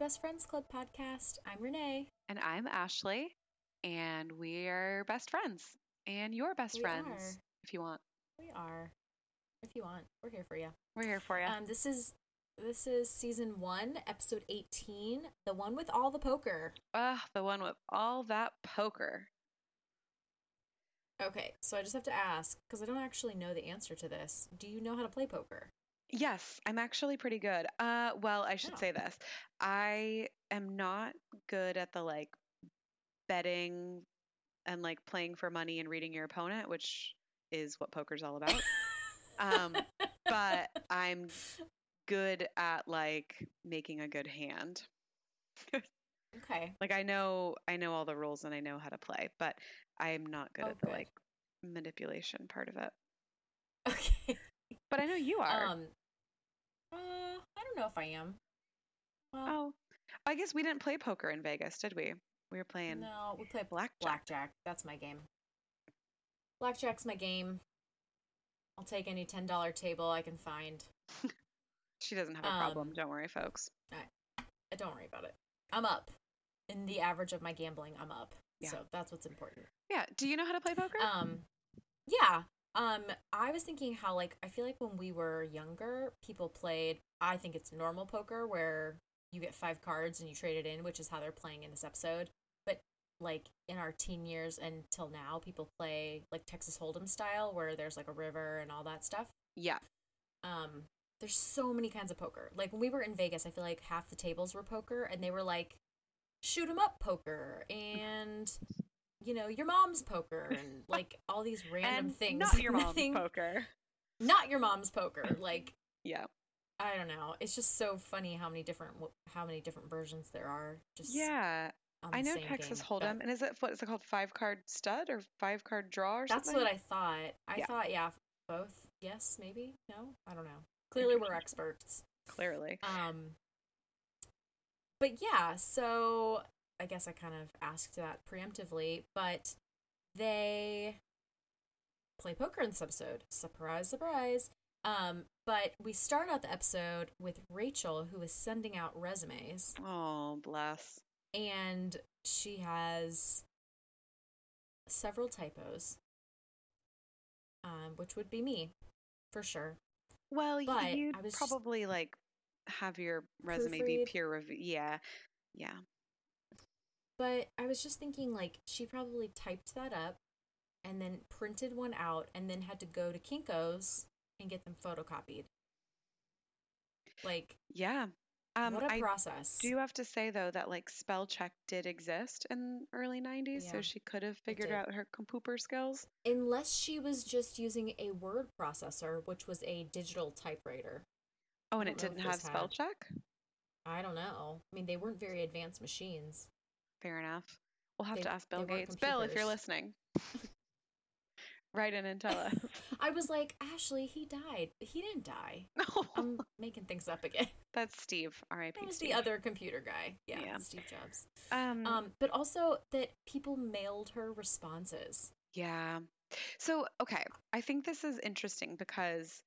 Best Friends Club podcast. I'm Renee. And I'm Ashley. And we are best friends. And you're best friends. If you want. We are. If you want. We're here for you. We're here for you. This is season 1, episode 18, the one with all the poker. The one with all that poker. Okay, so I just have to ask, because I don't actually know the answer to this. Do you know how to play poker? Yes, I'm actually pretty good. Well, I should say this. I am not good at the, betting and, playing for money and reading your opponent, which is what poker's all about. But I'm good at, making a good hand. Okay. I know all the rules and I know how to play, but I am not good at the manipulation part of it. Okay. But I know you are. I don't know if I am. Well, I guess we didn't play poker in Vegas, did we? We were playing. No, we played blackjack. That's my game. Blackjack's my game. I'll take any $10 table I can find. She doesn't have a problem. Don't worry, folks. Don't worry about it. I'm up. In the average of my gambling, I'm up. Yeah. So that's what's important. Yeah. Do you know how to play poker? Yeah. I was thinking how, I feel like when we were younger, people played, I think it's normal poker where you get 5 cards and you trade it in, which is how they're playing in this episode. But, in our teen years until now, people play, Texas Hold'em style where there's, a river and all that stuff. Yeah. There's so many kinds of poker. When we were in Vegas, I feel like half the tables were poker, and they were, shoot 'em up poker, and... your mom's poker and all these random and things. Not your mom's poker. Not your mom's poker. Yeah. I don't know. It's just so funny how many different versions there are. Just yeah. I know Texas Hold'em, and is it called 5-card stud or 5-card draw or something? That's what I thought. I thought both. Yes, maybe. No, I don't know. Clearly, we're experts. Clearly. But yeah, so. I guess I kind of asked that preemptively, but they play poker in this episode. Surprise, surprise. But we start out the episode with Rachel, who is sending out resumes. Oh, bless. And she has several typos, which would be me, for sure. Well, but you'd probably, have your resume be peer reviewed. Yeah, yeah. But I was just thinking, she probably typed that up and then printed one out and then had to go to Kinko's and get them photocopied. Yeah. What a process. I do have to say, though, that, spell check did exist in the early 90s, so she could have figured out her computer skills. Unless she was just using a word processor, which was a digital typewriter. Oh, and it didn't have spell check? I don't know. I mean, they weren't very advanced machines. Fair enough. We'll have to ask Bill Gates. Bill, if you're listening, write in and tell us. I was like, Ashley, he died. He didn't die. No. I'm making things up again. That's Steve. R.I.P. That was Steve. The other computer guy. Yeah. Steve Jobs. But also that people mailed her responses. Yeah. So, okay. I think this is interesting because,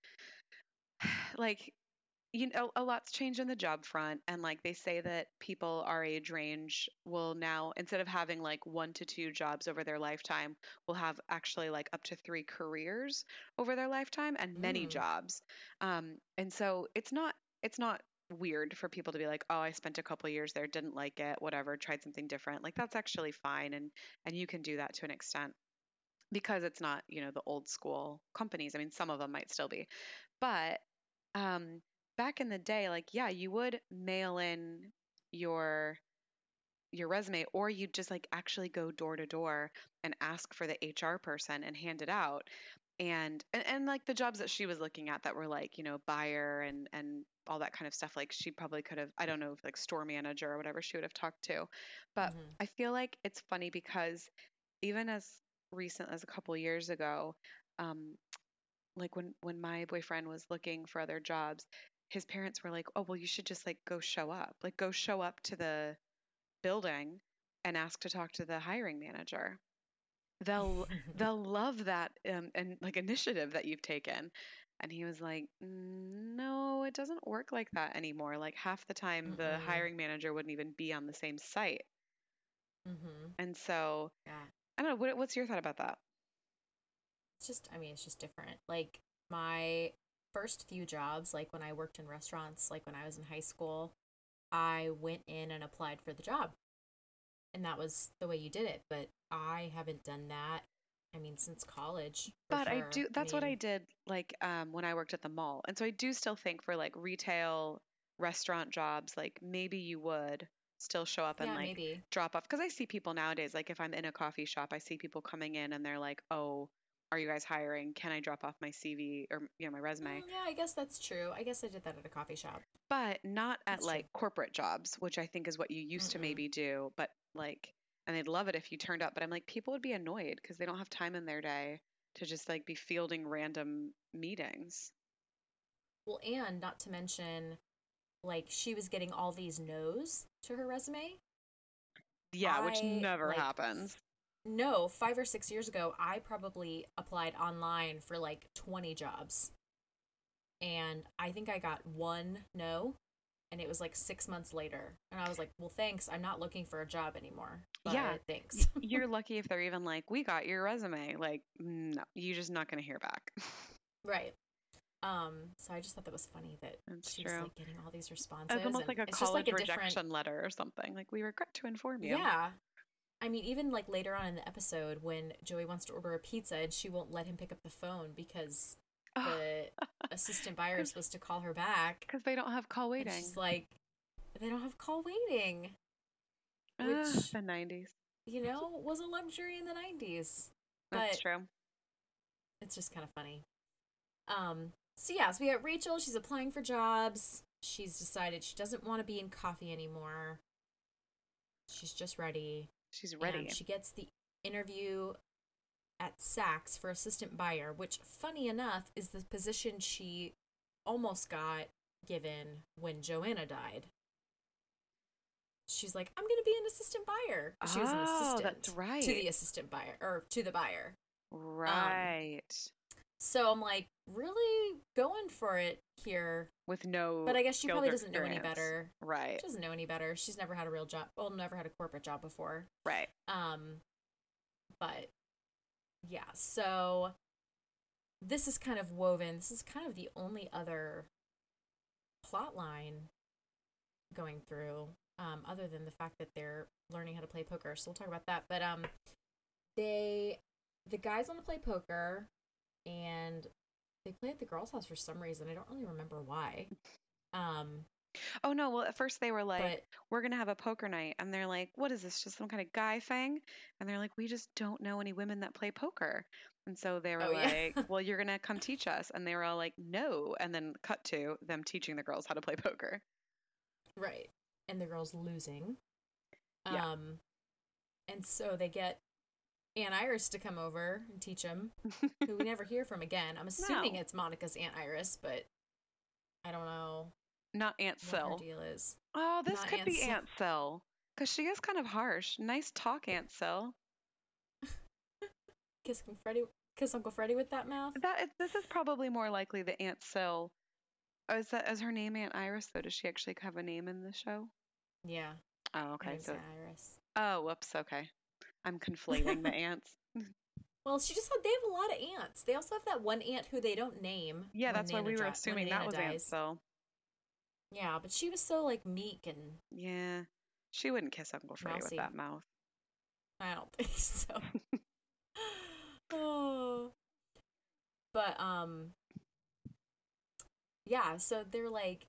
a lot's changed in the job front, and they say that people our age range will now, instead of having 1 to 2 jobs over their lifetime, will have actually up to 3 careers over their lifetime and many jobs. And so it's not weird for people to be like, oh, I spent a couple years there, didn't like it, whatever, tried something different. That's actually fine, and you can do that to an extent because it's not the old school companies. I mean, some of them might still be, but back in the day, you would mail in your resume, or you'd just actually go door to door and ask for the HR person and hand it out. And the jobs that she was looking at that were buyer and all that kind of stuff, she probably could have, I don't know, store manager or whatever she would have talked to. But I feel like it's funny because even as recent as a couple years ago, when my boyfriend was looking for other jobs, his parents were like, oh, well, you should just go show up, go show up to the building and ask to talk to the hiring manager. They'll love that initiative that you've taken. And he was like, no, it doesn't work like that anymore. Like half the time mm-hmm. the hiring manager wouldn't even be on the same site. Mm-hmm. And so, yeah. I don't know. What's your thought about that? It's just, I mean, it's just different. Like my first few jobs, like when I worked in restaurants, like when I was in high school, I went in and applied for the job. And that was the way you did it. But I haven't done that. I mean, since college. But sure. I do. That's what I did, like, when I worked at the mall. And so I do still think for, like, retail restaurant jobs, like, maybe you would still show up and, yeah, like, maybe. Drop off. Because I see people nowadays, like, if I'm in a coffee shop, I see people coming in and they're like, oh, are you guys hiring? Can I drop off my CV or, you know, my resume? Yeah, I guess that's true. I guess I did that at a coffee shop. But not at, that's like, true. Corporate jobs, which I think is what you used to maybe do. But, like... And they'd love it if you turned up. But I'm like, people would be annoyed because they don't have time in their day to just, like, be fielding random meetings. Well, and not to mention, like, she was getting all these no's to her resume. Yeah, which never happens. No, 5 or 6 years ago, I probably applied online for, like, 20 jobs. And I think I got one no. And it was like 6 months later. And I was like, well, thanks. I'm not looking for a job anymore. But yeah. Thanks. You're lucky if they're even like, we got your resume. Like, no, you're just not going to hear back. Right. So I just thought that was funny that she was like getting all these responses. It's almost like a college like a rejection letter or something. Like, we regret to inform you. Yeah. I mean, even like later on in the episode when Joey wants to order a pizza and she won't let him pick up the phone because... the assistant buyer is supposed to call her back because they don't have call waiting. She's like, they don't have call waiting, which the 90s, you know, was a luxury in the 90s. That's true. It's just kind of funny. So yeah, so we got Rachel. She's applying for jobs. She's decided she doesn't want to be in coffee anymore. She's just ready. She's ready. And she gets the interview at Saks for assistant buyer, which funny enough is the position she almost got given when Joanna died. She's like, I'm going to be an assistant buyer. She was an assistant to the assistant buyer or to the buyer. Right. So I'm like, really going for it here with no, but I guess she probably doesn't know any better. Right. She doesn't know any better. She's never had a real job. Well, never had a corporate job before. Right. But yeah, so this is kind of woven. This is kind of the only other plot line going through, other than the fact that they're learning how to play poker. So we'll talk about that. But the guys want to play poker, and they play at the girl's house for some reason. I don't really remember why. Oh, no. Well, at first they were like, we're going to have a poker night. And they're like, what is this? Just some kind of guy thing? And they're like, we just don't know any women that play poker. And so they were like, well, you're going to come teach us. And they were all like, no. And then cut to them teaching the girls how to play poker. Right. And the girls losing. Yeah. And so they get Aunt Iris to come over and teach them, who we never hear from again. I'm assuming it's Monica's Aunt Iris, but I don't know. Not Aunt Sil. Deal is. Oh, this could be Aunt Sil. Because she is kind of harsh. Nice talk, Aunt Sil. Kiss Uncle Freddy with that mouth? This is probably more likely the Aunt Sil. Oh, is her name Aunt Iris, though? Does she actually have a name in the show? Yeah. Oh, okay. So, Aunt Iris. Oh, whoops. Okay. I'm conflating the aunts. Well, they have a lot of aunts. They also have that one aunt who they don't name. Yeah, that's why we were assuming that was Aunt Sil. Yeah, but she was so, like, meek and... Yeah. She wouldn't kiss Uncle Freddy with that mouth. I don't think so. Oh. But, yeah, so they're, like,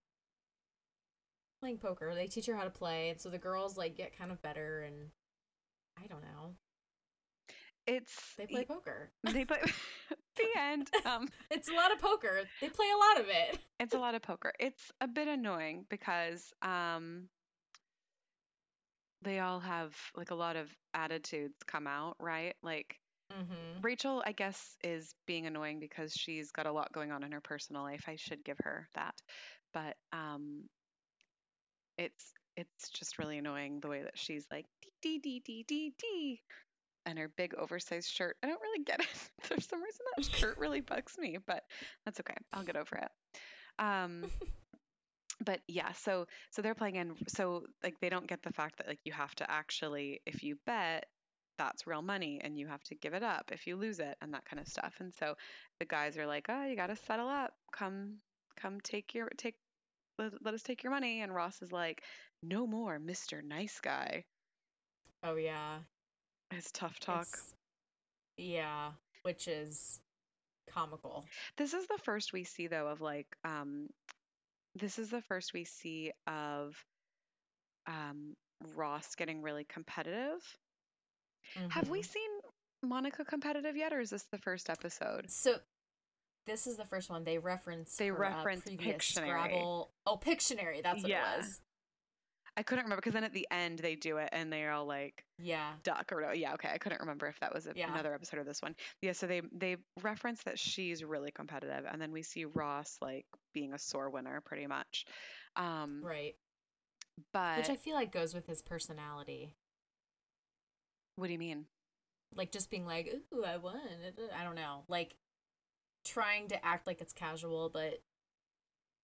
playing poker. They teach her how to play, and so the girls, like, get kind of better, and I don't know. They play poker. They play... The end. It's a lot of poker. They play a lot of it. It's a lot of poker. It's a bit annoying because they all have like a lot of attitudes come out, right? Like Rachel, I guess, is being annoying because she's got a lot going on in her personal life. I should give her that, but it's just really annoying the way that she's like dee dee dee dee dee. and her big oversized shirt. I don't really get it. For some reason, that shirt really bugs me, but that's okay. I'll get over it. But yeah, so they're playing in. So like, they don't get the fact that like you have to actually, if you bet, that's real money and you have to give it up if you lose it and that kind of stuff. And so the guys are like, oh, you got to settle up. Come let us take your money. And Ross is like, no more, Mr. Nice Guy. Oh yeah. His tough talk. Yeah. Which is comical. This is the first we see though of like, Ross getting really competitive. Mm-hmm. Have we seen Monica competitive yet, or is this the first episode? So this is the first one. They reference Pictionary. Scrabble. Oh, Pictionary. That's what it was. I couldn't remember, because then at the end they do it and they're all like, duck or whatever. Yeah, okay. I couldn't remember if that was another episode of this one. Yeah, so they reference that she's really competitive, and then we see Ross like being a sore winner pretty much. Right. But which I feel like goes with his personality. What do you mean? Like just being like, ooh, I won. I don't know. Like trying to act like it's casual, but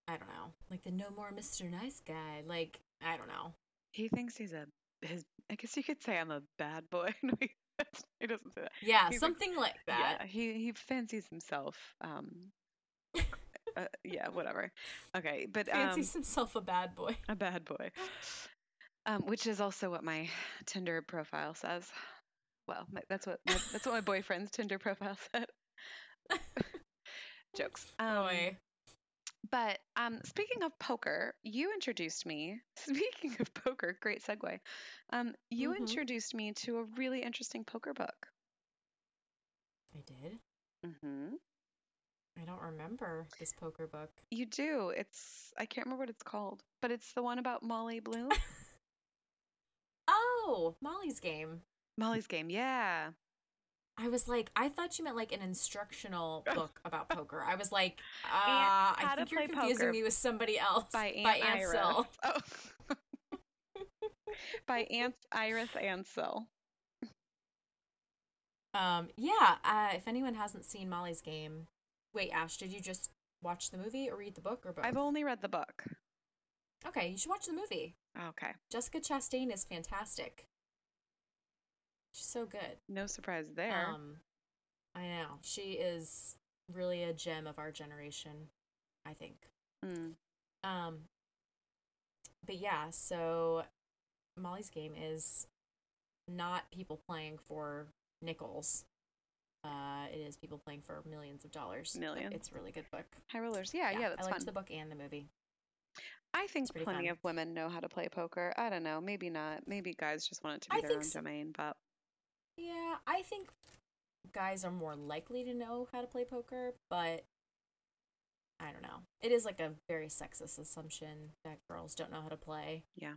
I don't know. Like the no more Mr. Nice Guy. Like, I don't know. He thinks he's I guess you could say I'm a bad boy. He doesn't say that. Yeah, he's something like that. Yeah, he fancies himself. Yeah, whatever. Okay, but fancies himself a bad boy. A bad boy. Which is also what my Tinder profile says. Well, that's what my boyfriend's Tinder profile said. Jokes. Boy. But speaking of poker, you introduced me. Speaking of poker, great segue. You introduced me to a really interesting poker book. I did? Mm-hmm. I don't remember this poker book. You do. I can't remember what it's called, but it's the one about Molly Bloom. Oh, Molly's Game. Molly's Game, yeah. I was like, I thought you meant like an instructional book about poker. I was like, I think you're confusing me with somebody else. By Ansel. Oh. By Iris Ansel. If anyone hasn't seen Molly's Game. Wait, Ash, did you just watch the movie or read the book or both? I've only read the book. Okay, you should watch the movie. Okay. Jessica Chastain is fantastic. She's so good. No surprise there. I know. She is really a gem of our generation, I think. Mm. But yeah, so Molly's Game is not people playing for nickels. It is people playing for millions of dollars. Millions. It's a really good book. High rollers. Yeah, that's fun. I liked the book and the movie. I think plenty of women know how to play poker. I don't know. Maybe not. Maybe guys just want it to be their own domain, but. Yeah, I think guys are more likely to know how to play poker, but I don't know. It is like a very sexist assumption that girls don't know how to play. Yeah.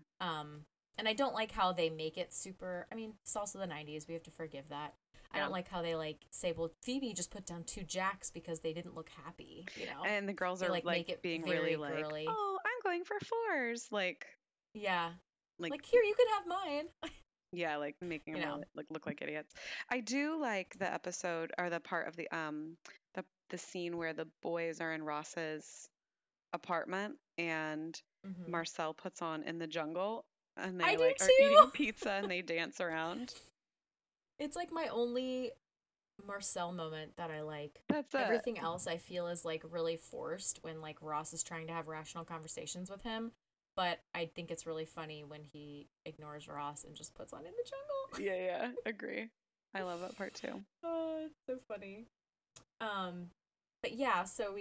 And I don't like how they make it super. I mean, it's also the 90s. We have to forgive that. Yeah. I don't like how they like say, "Well, Phoebe just put down 2 jacks because they didn't look happy," you know. And the girls are like make it being really girly. Like, "Oh, I'm going for 4s." Like, yeah, like here you could have mine. Yeah, like making them look like idiots. I do like the episode or the part of the scene where the boys are in Ross's apartment and Marcel puts on In the Jungle. And they are eating pizza and they dance around. It's like my only Marcel moment that I like. That's everything else I feel is like really forced when like Ross is trying to have rational conversations with him. But I think it's really funny when he ignores Ross and just puts on In the Jungle. Yeah, agree. I love that part too. Oh, it's so funny. But yeah, so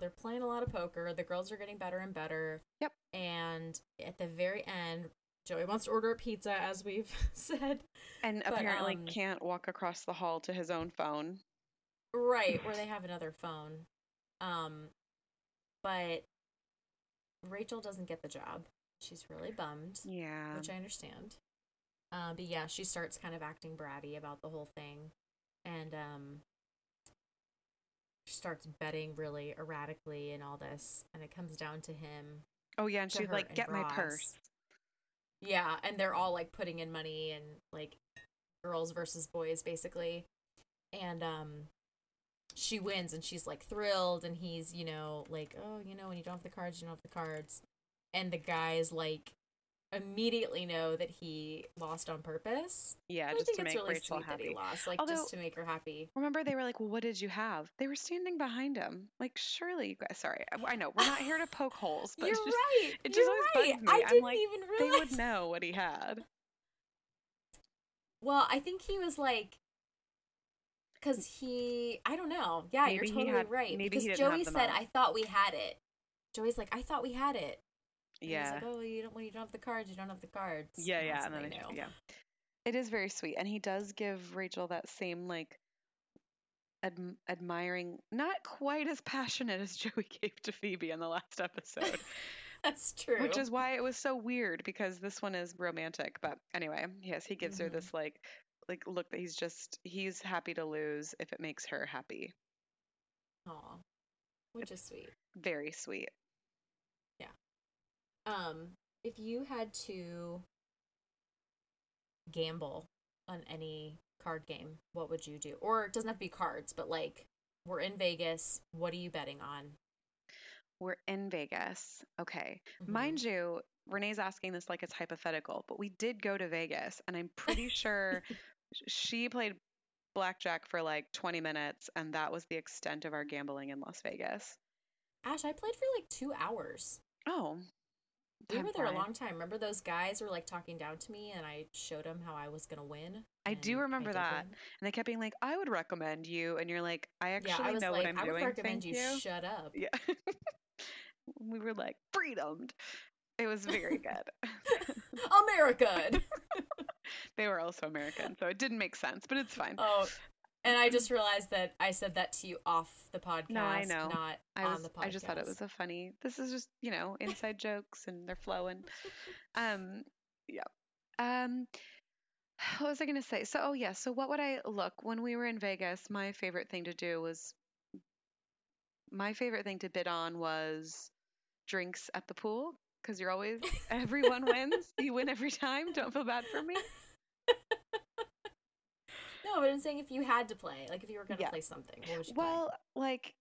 they're playing a lot of poker. The girls are getting better and better. Yep. And at the very end, Joey wants to order a pizza, as we've said. And apparently can't walk across the hall to his own phone. Right, where they have another phone. But Rachel doesn't get the job. She's really bummed. Yeah. Which I understand. But yeah, she starts kind of acting bratty about the whole thing. And, starts betting really erratically and all this, and it comes down to him. Oh yeah, and she's like, "Get my purse." Yeah, and they're all like putting in money and like girls versus boys, basically. And she wins, and she's, like, thrilled, and he's, you know, like, oh, you know, when you don't have the cards, you don't have the cards. And the guys, like, immediately know that he lost on purpose. Yeah, and just to make really Rachel happy. That he lost, like, although, just to make her happy. Remember, they were like, well, what did you have? They were standing behind him. Like, surely you guys, sorry, I know, we're not here to poke holes, but It just always bugs me. I didn't even realize. They would know what he had. Well, I think he was, like, because he, I don't know. Yeah, maybe you're totally right. Maybe because Joey said, I thought we had it. Joey's like, I thought we had it. And yeah. He's like, oh, when you don't have the cards, you don't have the cards. Yeah, and yeah. And then yeah. It is very sweet. And he does give Rachel that same, like, admiring, not quite as passionate as Joey gave to Phoebe in the last episode. That's true. Which is why it was so weird, because this one is romantic. But anyway, yes, he gives her this, like look that he's happy to lose if it makes her happy. Aw. Which is sweet. Very sweet. Yeah. If you had to gamble on any card game, what would you do? Or it doesn't have to be cards, but like, we're in Vegas, what are you betting on? We're in Vegas. Okay. Mm-hmm. Mind you, Renee's asking this like it's hypothetical, but we did go to Vegas, and I'm pretty sure she played blackjack for like 20 minutes, and that was the extent of our gambling in Las Vegas. Ash, I played for like 2 hours. Oh. We were there a long time. Remember those guys were like talking down to me, and I showed them how I was going to win? I do remember that. Win. And they kept being like, I would recommend you. And you're like, I actually know what I'm doing. I would recommend you. Shut up. Yeah. We were like, freedomed. It was very good. American. They were also American, so it didn't make sense, but it's fine. Oh, and I just realized that I said that to you off the podcast. No, I know. Not on the podcast. I just thought it was a funny. This is just, you know, inside jokes, and they're flowing. Yeah. What was I going to say? So, so what would I look when we were in Vegas? My favorite thing to bid on was drinks at the pool, because you're always, everyone wins. You win every time. Don't feel bad for me. No, but I'm saying if you had to play, like if you were going to play something, what would you play? Well, like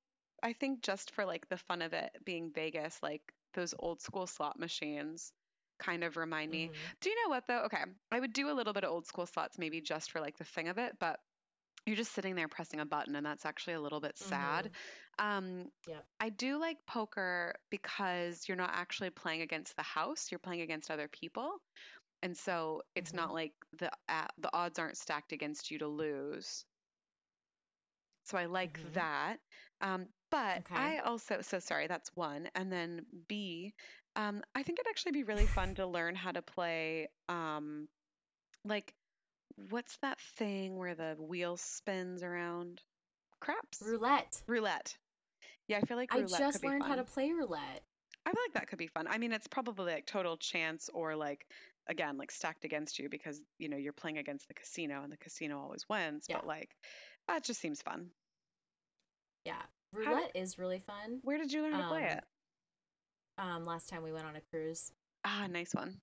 I think just for like the fun of it being Vegas, like those old school slot machines kind of remind me. Do you know what though? Okay. I would do a little bit of old school slots maybe just for like the thing of it, but you're just sitting there pressing a button, and that's actually a little bit sad. I do like poker because you're not actually playing against the house. You're playing against other people. And so it's not like the odds aren't stacked against you to lose. So I like that. I also, so sorry, that's one. And then B, I think it'd actually be really fun to learn how to play, like, what's that thing where the wheel spins around? Craps? Roulette. Yeah, I feel like roulette could be fun. I just learned how to play roulette. I feel like that could be fun. I mean, it's probably like total chance or like, again, like stacked against you because, you know, you're playing against the casino and the casino always wins. Yeah. But like, that just seems fun. Yeah. Roulette is really fun. Where did you learn to play it? Last time we went on a cruise. Ah, nice one.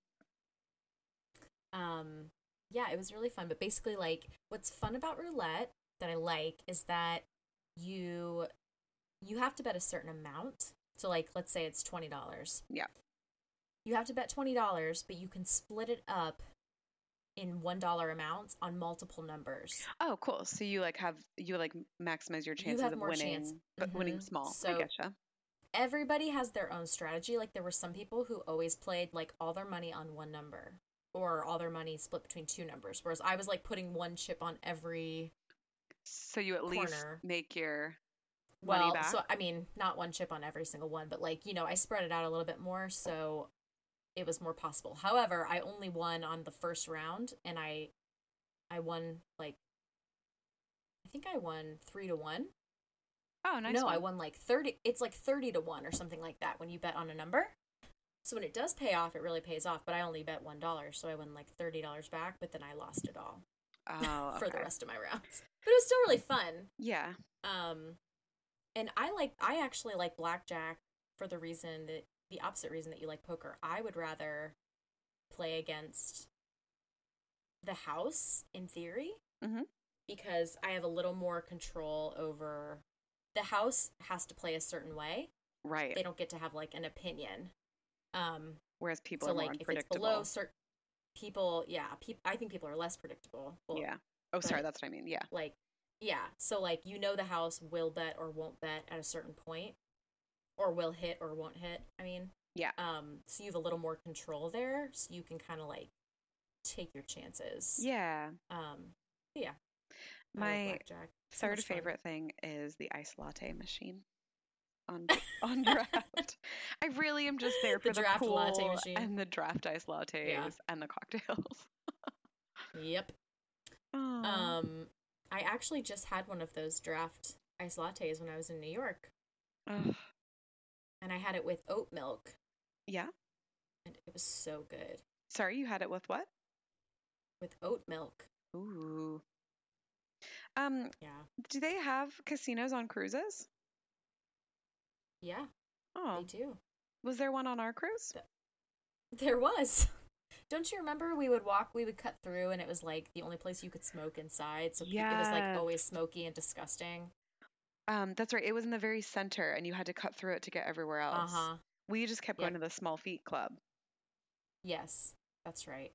Yeah, it was really fun. But basically, like, what's fun about roulette that I like is that you have to bet a certain amount. So, like, let's say it's $20. Yeah. You have to bet $20, but you can split it up in $1 amounts on multiple numbers. Oh, cool. So you, like, maximize your chances of winning. But winning small. So I getcha. Everybody has their own strategy. Like, there were some people who always played, like, all their money on one number. Or all their money split between two numbers, whereas I was like putting one chip on every. So you at corner. Least make your money back. So I mean, not one chip on every single one, but like, you know, I spread it out a little bit more, so it was more possible. However, I only won on the first round, and I won like, I think I won 3-1. Oh, nice! No, one. I won like 30. It's like 30-1 or something like that when you bet on a number. So when it does pay off, it really pays off. But I only bet $1, so I won like $30 back. But then I lost it all for the rest of my rounds. But it was still really fun. Yeah. And I actually like blackjack for the reason that the opposite reason that you like poker. I would rather play against the house in theory, mm-hmm. because I have a little more control over the house has to play a certain way. Right. They don't get to have like an opinion. Whereas people so, are like, more unpredictable. If it's below certain people, I think people are less predictable. Well, yeah. Oh, sorry. That's what I mean. Yeah. Like, yeah. So like, you know, the house will bet or won't bet at a certain point, or will hit or won't hit. I mean, yeah. So you have a little more control there, so you can kind of like take your chances. Yeah. Yeah. My third favorite thing is the ice latte machine on draft. I really am just there for the draft pool latte machine and the draft ice lattes and the cocktails. Yep. Aww. I actually just had one of those draft ice lattes when I was in New York. Ugh. And I had it with oat milk. Yeah. And it was so good. Sorry, you had it with what? With oat milk. Ooh. Yeah. Do they have casinos on cruises? Yeah. Oh. They do. Was there one on our cruise? There was. Don't you remember we would cut through and it was like the only place you could smoke inside. So it was like always smoky and disgusting. That's right. It was in the very center and you had to cut through it to get everywhere else. Uh-huh. We just kept going to the Small Feet Club. Yes, that's right.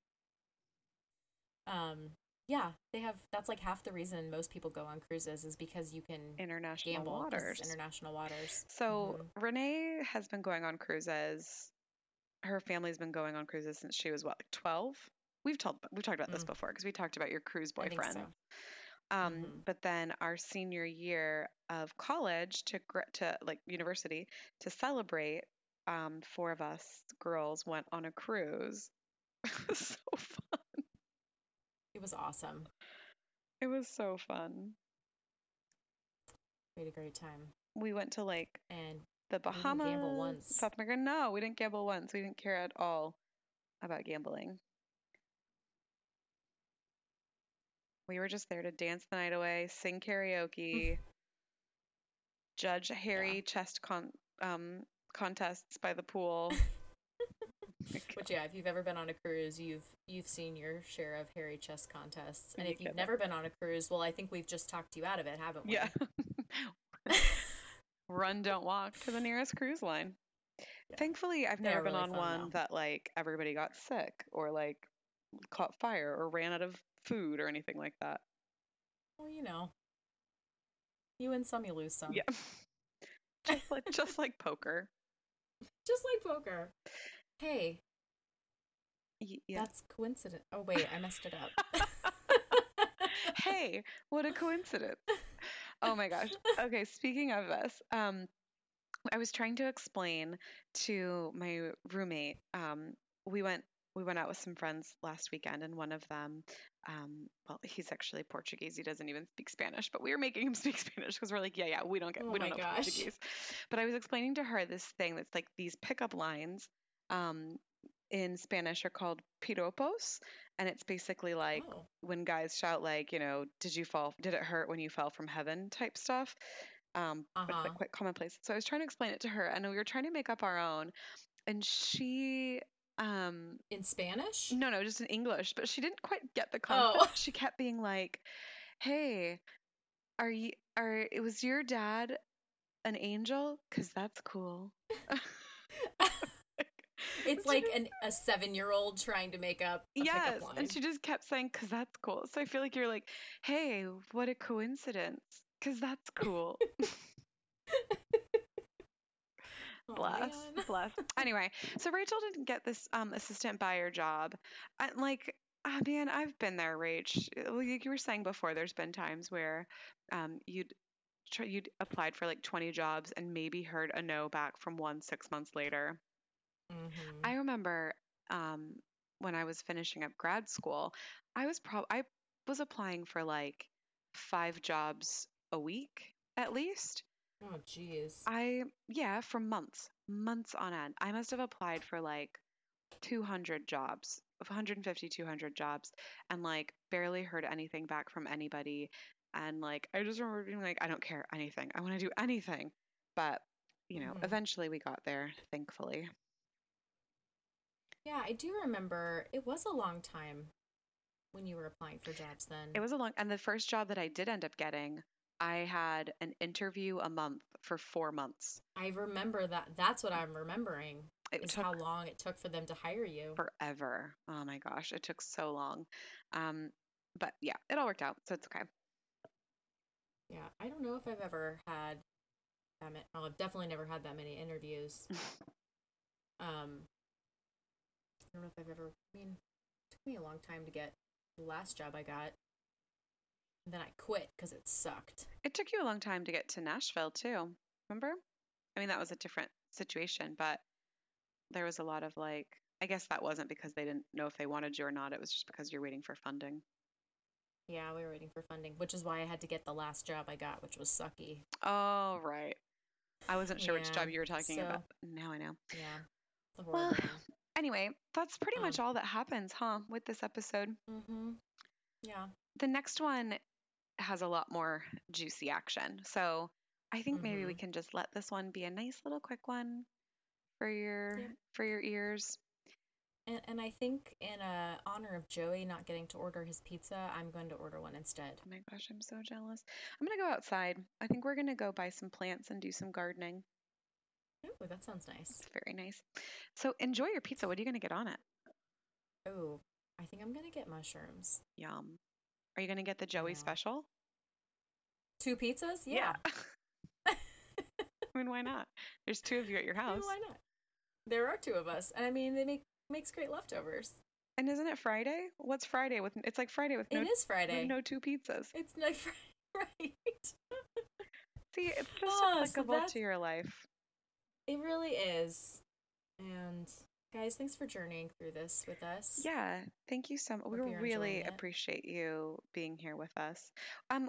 Yeah, they have. That's like half the reason most people go on cruises is because you can international waters. So mm-hmm. Renee has been going on cruises. Her family's been going on cruises since she was 12. We've talked about this before because we talked about your cruise boyfriend. I think so. Mm-hmm. But then our senior year of college to university to celebrate, four of us girls went on a cruise. It was so fun. It was awesome. It was so fun. We had a great time. We went to the Bahamas. We didn't gamble once. South America. No, we didn't gamble once. We didn't care at all about gambling. We were just there to dance the night away, sing karaoke, judge hairy chest contests by the pool. Which if you've ever been on a cruise, you've seen your share of hairy chest contests. And if you've never been on a cruise, well, I think we've just talked you out of it, haven't we? Yeah. Run, don't walk to the nearest cruise line. Yeah. Thankfully, I've never been on one that like everybody got sick or like caught fire or ran out of food or anything like that. Well, you win some, you lose some. Yeah. Just like poker. Just like poker. Hey, that's coincident. Oh, wait, I messed it up. Hey, what a coincidence. Oh, my gosh. Okay, speaking of this, I was trying to explain to my roommate, we went out with some friends last weekend, and one of them, well, he's actually Portuguese. He doesn't even speak Spanish, but we were making him speak Spanish because we're like, we don't know Portuguese. But I was explaining to her this thing that's like these pickup lines. In Spanish are called piropos, and it's basically like when guys shout like, did you fall? Did it hurt when you fell from heaven? Type stuff. But it's like quite commonplace. So I was trying to explain it to her, and we were trying to make up our own, and she in Spanish? No, just in English. But she didn't quite get the concept. She kept being like, "Hey, was your dad an angel? 'Cause that's cool." It's like a 7-year-old trying to make up a pickup line. And she just kept saying, "'Cause that's cool." So I feel like you're like, "Hey, what a coincidence! 'Cause that's cool." Bless. Anyway, so Rachel didn't get this assistant buyer job. And I've been there, Rach. Like you were saying before, there's been times where you'd applied for like 20 jobs and maybe heard a no back from one 6 months later. Mm-hmm. I remember when I was finishing up grad school, I was applying for like 5 jobs a week at least. Oh, geez. For months on end. I must have applied for like 200 jobs, 150, 200 jobs, and like barely heard anything back from anybody. And like, I just remember being like, I don't care anything. I want to do anything. But, eventually we got there, thankfully. Yeah, I do remember it was a long time when you were applying for jobs then? It was a long, and the first job that I did end up getting, I had an interview a month for 4 months. I remember that. That's what I'm remembering. It's how long it took for them to hire you. Forever. Oh my gosh. It took so long. But yeah, it all worked out. So it's okay. Yeah. I don't know if I've ever had that many. Oh, I've definitely never had that many interviews. I don't know if I've ever, I mean, it took me a long time to get the last job I got. And then I quit because it sucked. It took you a long time to get to Nashville too. Remember? I mean, that was a different situation, but there was a lot of like, I guess that wasn't because they didn't know if they wanted you or not. It was just because you're waiting for funding. Yeah, we were waiting for funding, which is why I had to get the last job I got, which was sucky. Oh, right. I wasn't sure which job you were talking about. Now I know. Yeah. Well, anyway, that's pretty much all that happens, huh, with this episode. Mm-hmm. Yeah. The next one has a lot more juicy action. So I think maybe we can just let this one be a nice little quick one for your ears. And I think in honor of Joey not getting to order his pizza, I'm going to order one instead. Oh my gosh, I'm so jealous. I'm going to go outside. I think we're going to go buy some plants and do some gardening. Ooh, that sounds nice. That's very nice. So enjoy your pizza. What are you going to get on it? Oh, I think I'm going to get mushrooms. Yum. Are you going to get the Joey special? 2 pizzas? Yeah. I mean, why not? There's 2 of you at your house. I mean, why not? There are 2 of us. And I mean, they makes great leftovers. And isn't it Friday? What's Friday with? It's like Friday with no. It is Friday. With no 2 pizzas. It's like right. See, it's just applicable to your life. It really is. And guys, thanks for journeying through this with us. Yeah, thank you so much. We really appreciate you being here with us.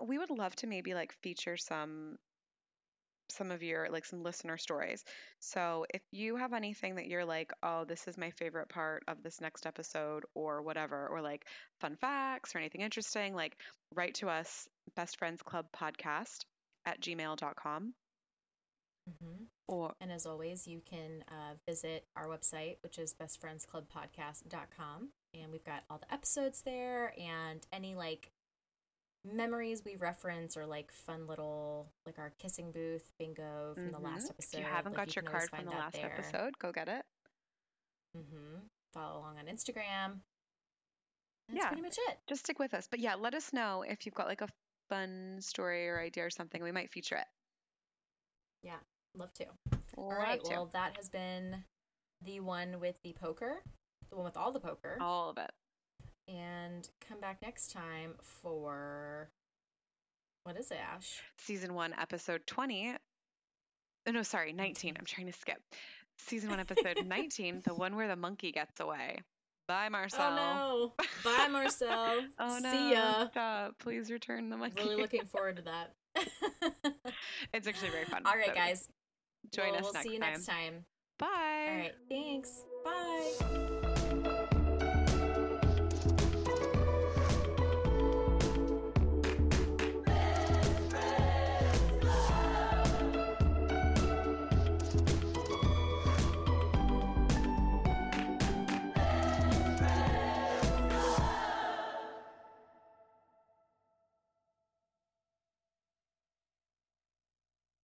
We would love to maybe like feature some of your like some listener stories. So if you have anything that you're like, oh, this is my favorite part of this next episode or whatever, or like fun facts or anything interesting, like write to us, bestfriendsclubpodcast@gmail.com. Mm-hmm. And as always, you can visit our website, which is bestfriendsclubpodcast.com. And we've got all the episodes there and any like memories we reference or like fun little, like our kissing booth bingo from the last episode. If you haven't got your card from the last episode, go get it. Follow along on Instagram. That's pretty much it. Just stick with us. But yeah, let us know if you've got like a fun story or idea or something. We might feature it. Yeah. Love to. All right. Well, that has been the one with the poker, the one with all the poker. All of it. And come back next time for, what is it, Ash? Season 1, episode 20. No, sorry, 19. I'm trying to skip. Season 1, episode 19, the one where the monkey gets away. Bye, Marcel. Oh, no. Bye, Marcel. Oh, no. See ya. Stop. Please return the monkey. Really looking forward to that. It's actually very fun. All right, guys. Join us next time. We'll see you next time. Bye. All right. Thanks. Bye.